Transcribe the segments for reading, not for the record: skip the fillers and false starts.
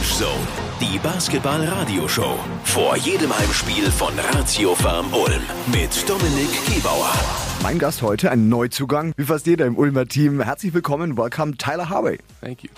Orange Zone, die Basketball-Radio-Show. Vor jedem Heimspiel von ratiopharm Ulm mit Dominik Gebauer. Mein Gast heute, ein Neuzugang, wie fast jeder im Ulmer Team. Herzlich willkommen, welcome Tyler Harvey. Thank you.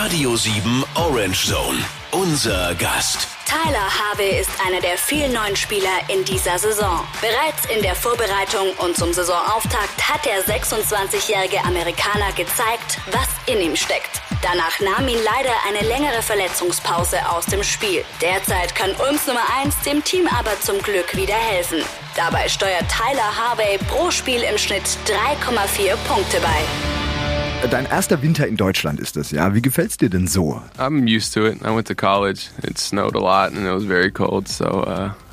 Radio 7 Orange Zone, unser Gast. Tyler Harvey ist einer der vielen neuen Spieler in dieser Saison. Bereits in der Vorbereitung und zum Saisonauftakt hat der 26-jährige Amerikaner gezeigt, was in ihm steckt. Danach nahm ihn leider eine längere Verletzungspause aus dem Spiel. Derzeit kann Ulms Nummer 1 dem Team aber zum Glück wieder helfen. Dabei steuert Tyler Harvey pro Spiel im Schnitt 3,4 Punkte bei. Dein erster Winter in Deutschland ist das, ja. Wie gefällt's dir denn so? I'm used to it. I went to college. It snowed a lot and it was very cold, so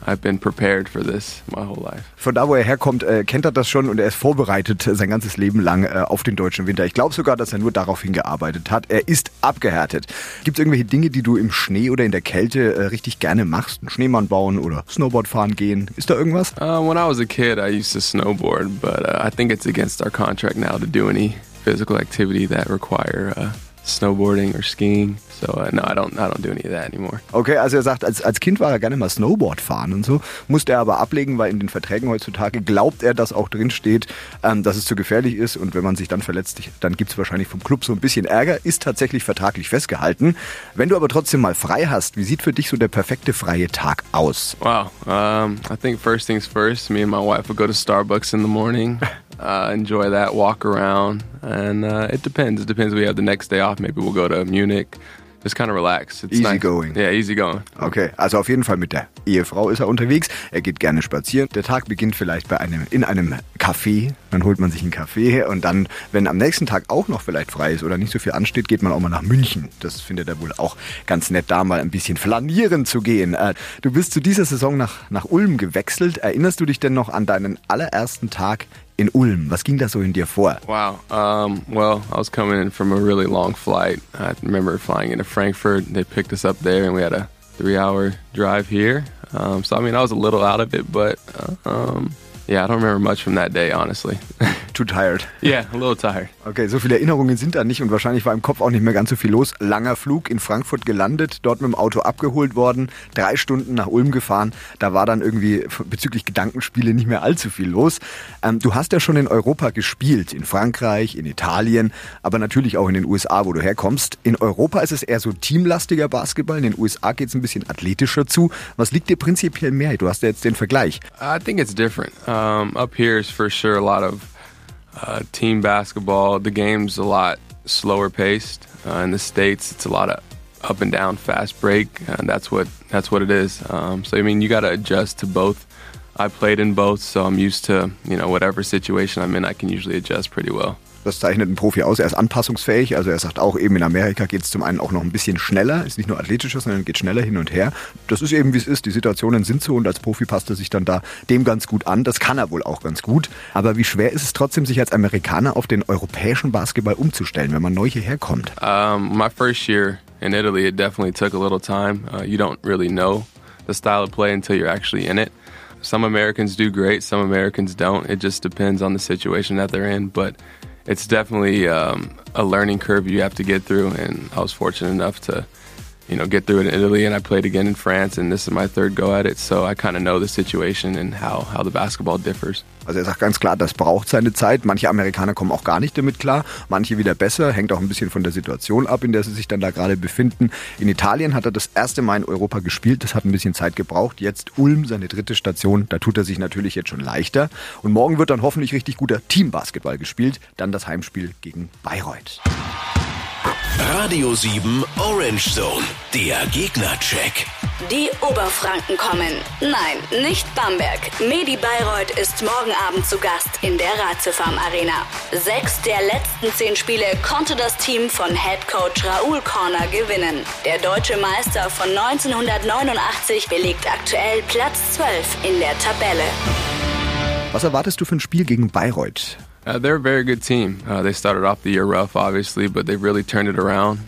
I've been prepared for this my whole life. Von da, wo er herkommt, kennt er das schon und er ist vorbereitet sein ganzes Leben lang auf den deutschen Winter. Ich glaube sogar, dass er nur darauf hingearbeitet hat. Er ist abgehärtet. Gibt es irgendwelche Dinge, die du im Schnee oder in der Kälte richtig gerne machst? Einen Schneemann bauen oder Snowboard fahren gehen? Ist da irgendwas? When I was a kid, I used to snowboard, but I think it's against our contract now to do any physical activity that require snowboarding or skiing. So no, I don't do any of that anymore. Okay, also er sagt, als Kind war er gerne mal Snowboard fahren und so, musste er aber ablegen, weil in den Verträgen heutzutage glaubt er, dass auch drin steht, dass es zu gefährlich ist und wenn man sich dann verletzt, dann gibt's wahrscheinlich vom Club so ein bisschen Ärger, ist tatsächlich vertraglich festgehalten. Wenn du aber trotzdem mal frei hast, wie sieht für dich so der perfekte freie Tag aus? Wow, I think first things first, me and my wife would go to Starbucks in the morning. Enjoy that, walk around, and it depends. We have the next day off, maybe we'll go to Munich, just kind of relax. It's easy nice. Going. Yeah, easy going. Okay, also auf jeden Fall mit der Ehefrau ist er unterwegs, er geht gerne spazieren. Der Tag beginnt vielleicht in einem Café, dann holt man sich einen Kaffee und dann, wenn am nächsten Tag auch noch vielleicht frei ist oder nicht so viel ansteht, geht man auch mal nach München. Das findet er wohl auch ganz nett, da mal ein bisschen flanieren zu gehen. Du bist zu dieser Saison nach Ulm gewechselt. Erinnerst du dich denn noch an deinen allerersten Tag in Ulm? Was ging da so in dir vor? Wow. Well, I was coming in from a really long flight. I remember flying into Frankfurt. They picked us up there and we had a 3-hour drive here. So, I mean, I was a little out of it, but yeah, I don't remember much from that day, honestly. Too tired. Yeah, a little tired. Okay, so viele Erinnerungen sind da nicht und wahrscheinlich war im Kopf auch nicht mehr ganz so viel los. Langer Flug in Frankfurt gelandet, dort mit dem Auto abgeholt worden, 3 Stunden nach Ulm gefahren. Da war dann irgendwie bezüglich Gedankenspiele nicht mehr allzu viel los. Du hast ja schon in Europa gespielt, in Frankreich, in Italien, aber natürlich auch in den USA, wo du herkommst. In Europa ist es eher so teamlastiger Basketball, in den USA geht es ein bisschen athletischer zu. Was liegt dir prinzipiell mehr? Du hast ja jetzt den Vergleich. I think it's different. Up here is for sure a lot of team basketball. The game's a lot slower paced. In the States, it's a lot of up and down, fast break, and that's what it is. So I mean, you got to adjust to both. I played in both, so I'm used to, you know, whatever situation I'm in, I can usually adjust pretty well. Das zeichnet einen Profi aus. Er ist anpassungsfähig. Also er sagt auch eben, in Amerika geht es zum einen auch noch ein bisschen schneller. Ist nicht nur athletischer, sondern geht schneller hin und her. Das ist eben, wie es ist. Die Situationen sind so und als Profi passt er sich dann da dem ganz gut an. Das kann er wohl auch ganz gut. Aber wie schwer ist es trotzdem, sich als Amerikaner auf den europäischen Basketball umzustellen, wenn man neu hierher kommt? My first year in Italy, it definitely took a little time. You don't really know the style of play until you're actually in it. Some Americans do great, some Americans don't. It just depends on the situation that they're in, but it's definitely a learning curve you have to get through, and I was fortunate enough to, you know, get through it in Italy, and I played again in France, and this is my third go at it, so I kind of know the situation and how the basketball differs. Also er sagt ganz klar, das braucht seine Zeit. Manche Amerikaner kommen auch gar nicht damit klar, manche wieder besser, hängt auch ein bisschen von der Situation ab, in der sie sich dann da gerade befinden. In Italien hat er das erste Mal in Europa gespielt, das hat ein bisschen Zeit gebraucht. Jetzt Ulm, seine dritte Station, da tut er sich natürlich jetzt schon leichter. Und morgen wird dann hoffentlich richtig guter Teambasketball gespielt, dann das Heimspiel gegen Bayreuth. Radio 7 Orange Zone, der Gegnercheck. Die Oberfranken kommen. Nein, nicht Bamberg. Medi Bayreuth ist morgen Abend zu Gast in der ratiopharm Arena. 6 der letzten 10 Spiele konnte das Team von Headcoach Raul Korner gewinnen. Der deutsche Meister von 1989 belegt aktuell Platz 12 in der Tabelle. Was erwartest du für ein Spiel gegen Bayreuth? They're a very good team. They started off the year rough, obviously, but they've really turned it around.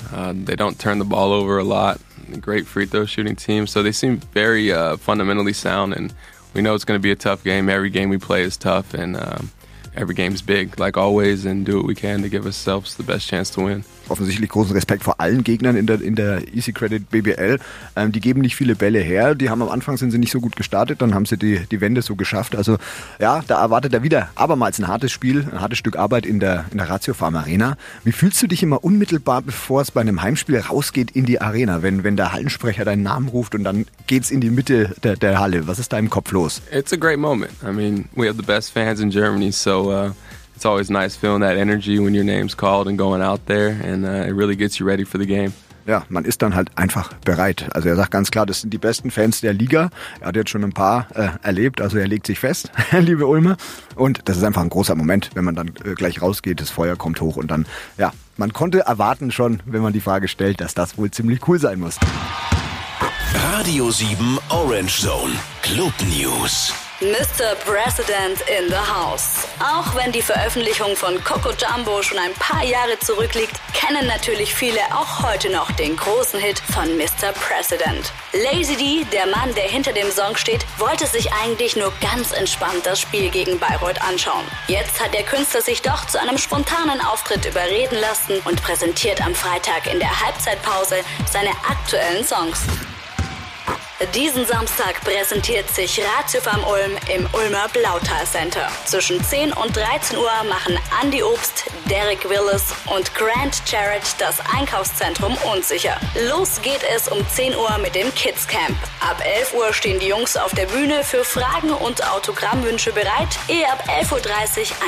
They don't turn the ball over a lot. Great free throw shooting team. So they seem very fundamentally sound, and we know it's going to be a tough game. Every game we play is tough, and Every game's big, like always, and do what we can to give ourselves the best chance to win. Offensichtlich großen Respekt vor allen Gegnern in der EasyCredit BBL. Die geben nicht viele Bälle her. Die haben am Anfang sind sie nicht so gut gestartet, dann haben sie die Wende so geschafft. Also ja, da erwartet er wieder abermals ein hartes Spiel, ein hartes Stück Arbeit in der ratiopharm Arena. Wie fühlst du dich immer unmittelbar, bevor es bei einem Heimspiel rausgeht in die Arena, wenn der Hallensprecher deinen Namen ruft und dann geht's in die Mitte der Halle? Was ist da im Kopf los? It's a great moment. I mean, we have the best fans in Germany, so it's always nice feeling that energy when your name's called and going out there, and it really gets you ready for the game. Ja, man ist dann halt einfach bereit. Also er sagt ganz klar, das sind die besten Fans der Liga. Er hat jetzt schon ein paar erlebt, also er legt sich fest, liebe Ulmer. Und das ist einfach ein großer Moment, wenn man dann gleich rausgeht, das Feuer kommt hoch und dann, ja, man konnte erwarten schon, wenn man die Frage stellt, dass das wohl ziemlich cool sein muss. Radio 7 Orange Zone Club News. Mr. President in the house. Auch wenn die Veröffentlichung von Coco Jamboo schon ein paar Jahre zurückliegt, kennen natürlich viele auch heute noch den großen Hit von Mr. President. Lazy D, der Mann, der hinter dem Song steht, wollte sich eigentlich nur ganz entspannt das Spiel gegen Bayreuth anschauen. Jetzt hat der Künstler sich doch zu einem spontanen Auftritt überreden lassen und präsentiert am Freitag in der Halbzeitpause seine aktuellen Songs. Diesen Samstag präsentiert sich ratiopharm Ulm im Ulmer Blautal Center. Zwischen 10 und 13 Uhr machen Andy Obst, Derek Willis und Grant Jarrett das Einkaufszentrum unsicher. Los geht es um 10 Uhr mit dem Kids Camp. Ab 11 Uhr stehen die Jungs auf der Bühne für Fragen und Autogrammwünsche bereit, ehe ab 11.30 Uhr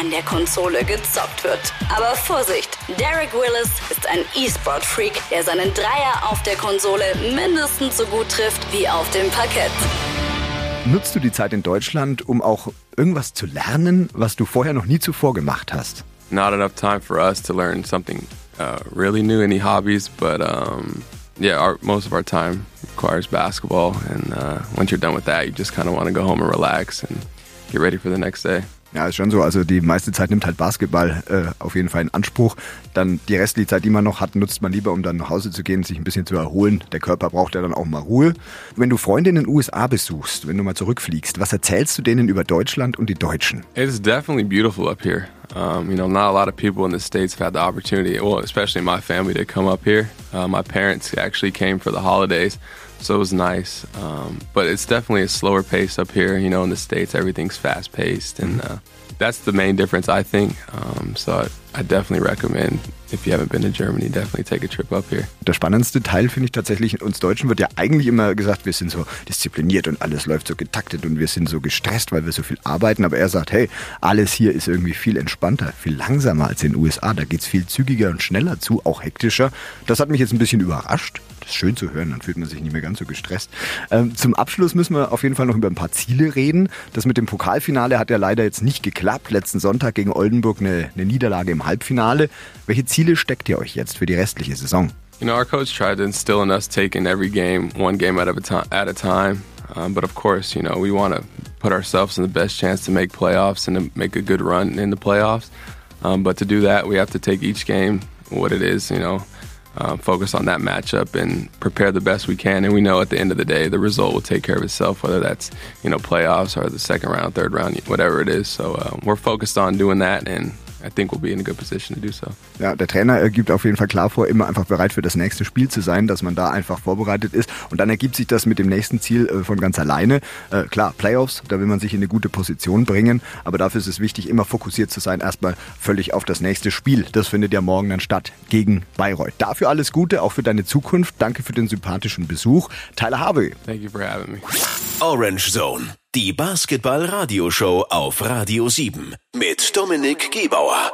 an der Konsole gezockt wird. Aber Vorsicht, Derek Willis ist ein E-Sport-Freak, der seinen Dreier auf der Konsole mindestens so gut trifft wie auf dem Parkett. Nutzt du die Zeit in Deutschland, um auch irgendwas zu lernen, was du vorher noch nie zuvor gemacht hast? Not enough time for us to learn something really new, any hobbies, but yeah, most of our time requires basketball, and once you're done with that, you just kind of want to go home and relax and get ready for the next day. Ja, ist schon so. Also die meiste Zeit nimmt halt Basketball auf jeden Fall in Anspruch. Dann die restliche Zeit, die man noch hat, nutzt man lieber, um dann nach Hause zu gehen, sich ein bisschen zu erholen. Der Körper braucht ja dann auch mal Ruhe. Wenn du Freunde in den USA besuchst, wenn du mal zurückfliegst, was erzählst du denen über Deutschland und die Deutschen? It's definitely beautiful up here. You know, not a lot of people in the States have had the opportunity, well, especially my family, to come up here. My parents actually came for the holidays, so it was nice. But it's definitely a slower pace up here. You know, in the States, everything's fast-paced, and that's the main difference, I think. So I definitely recommend, if you haven't been to Germany, definitely take a trip up here. Der spannendste Teil finde ich tatsächlich, uns Deutschen wird ja eigentlich immer gesagt, wir sind so diszipliniert und alles läuft so getaktet und wir sind so gestresst, weil wir so viel arbeiten. Aber er sagt, hey, alles hier ist irgendwie viel entspannter, viel langsamer als in den USA. Da geht es viel zügiger und schneller zu, auch hektischer. Das hat mich jetzt ein bisschen überrascht. Das ist schön zu hören, dann fühlt man sich nicht mehr ganz so gestresst. Zum Abschluss müssen wir auf jeden Fall noch über ein paar Ziele reden. Das mit dem Pokalfinale hat ja leider jetzt nicht geklappt. Letzten Sonntag gegen Oldenburg eine Niederlage im Halbfinale. Welche Ziele steckt ihr euch jetzt für die restliche Saison? You know, our coach tried to instill in us taking every game, one game at a time. But of course, you know, we want to put ourselves in the best chance to make playoffs and to make a good run in the playoffs. But to do that, we have to take each game what it is, you know. Focus on that matchup and prepare the best we can. And we know at the end of the day, the result will take care of itself, whether that's, you know, playoffs or the second round, third round, whatever it is. So we're focused on doing that, and I think we'll be in a good position to do so. Ja, der Trainer gibt auf jeden Fall klar vor, immer einfach bereit für das nächste Spiel zu sein, dass man da einfach vorbereitet ist. Und dann ergibt sich das mit dem nächsten Ziel von ganz alleine. Klar, Playoffs, da will man sich in eine gute Position bringen. Aber dafür ist es wichtig, immer fokussiert zu sein, erstmal völlig auf das nächste Spiel. Das findet ja morgen dann statt gegen Bayreuth. Dafür alles Gute, auch für deine Zukunft. Danke für den sympathischen Besuch. Tyler Harvey. Thank you for having me. Orange Zone. Die Basketball-Radioshow auf Radio 7 mit Dominik Gebauer.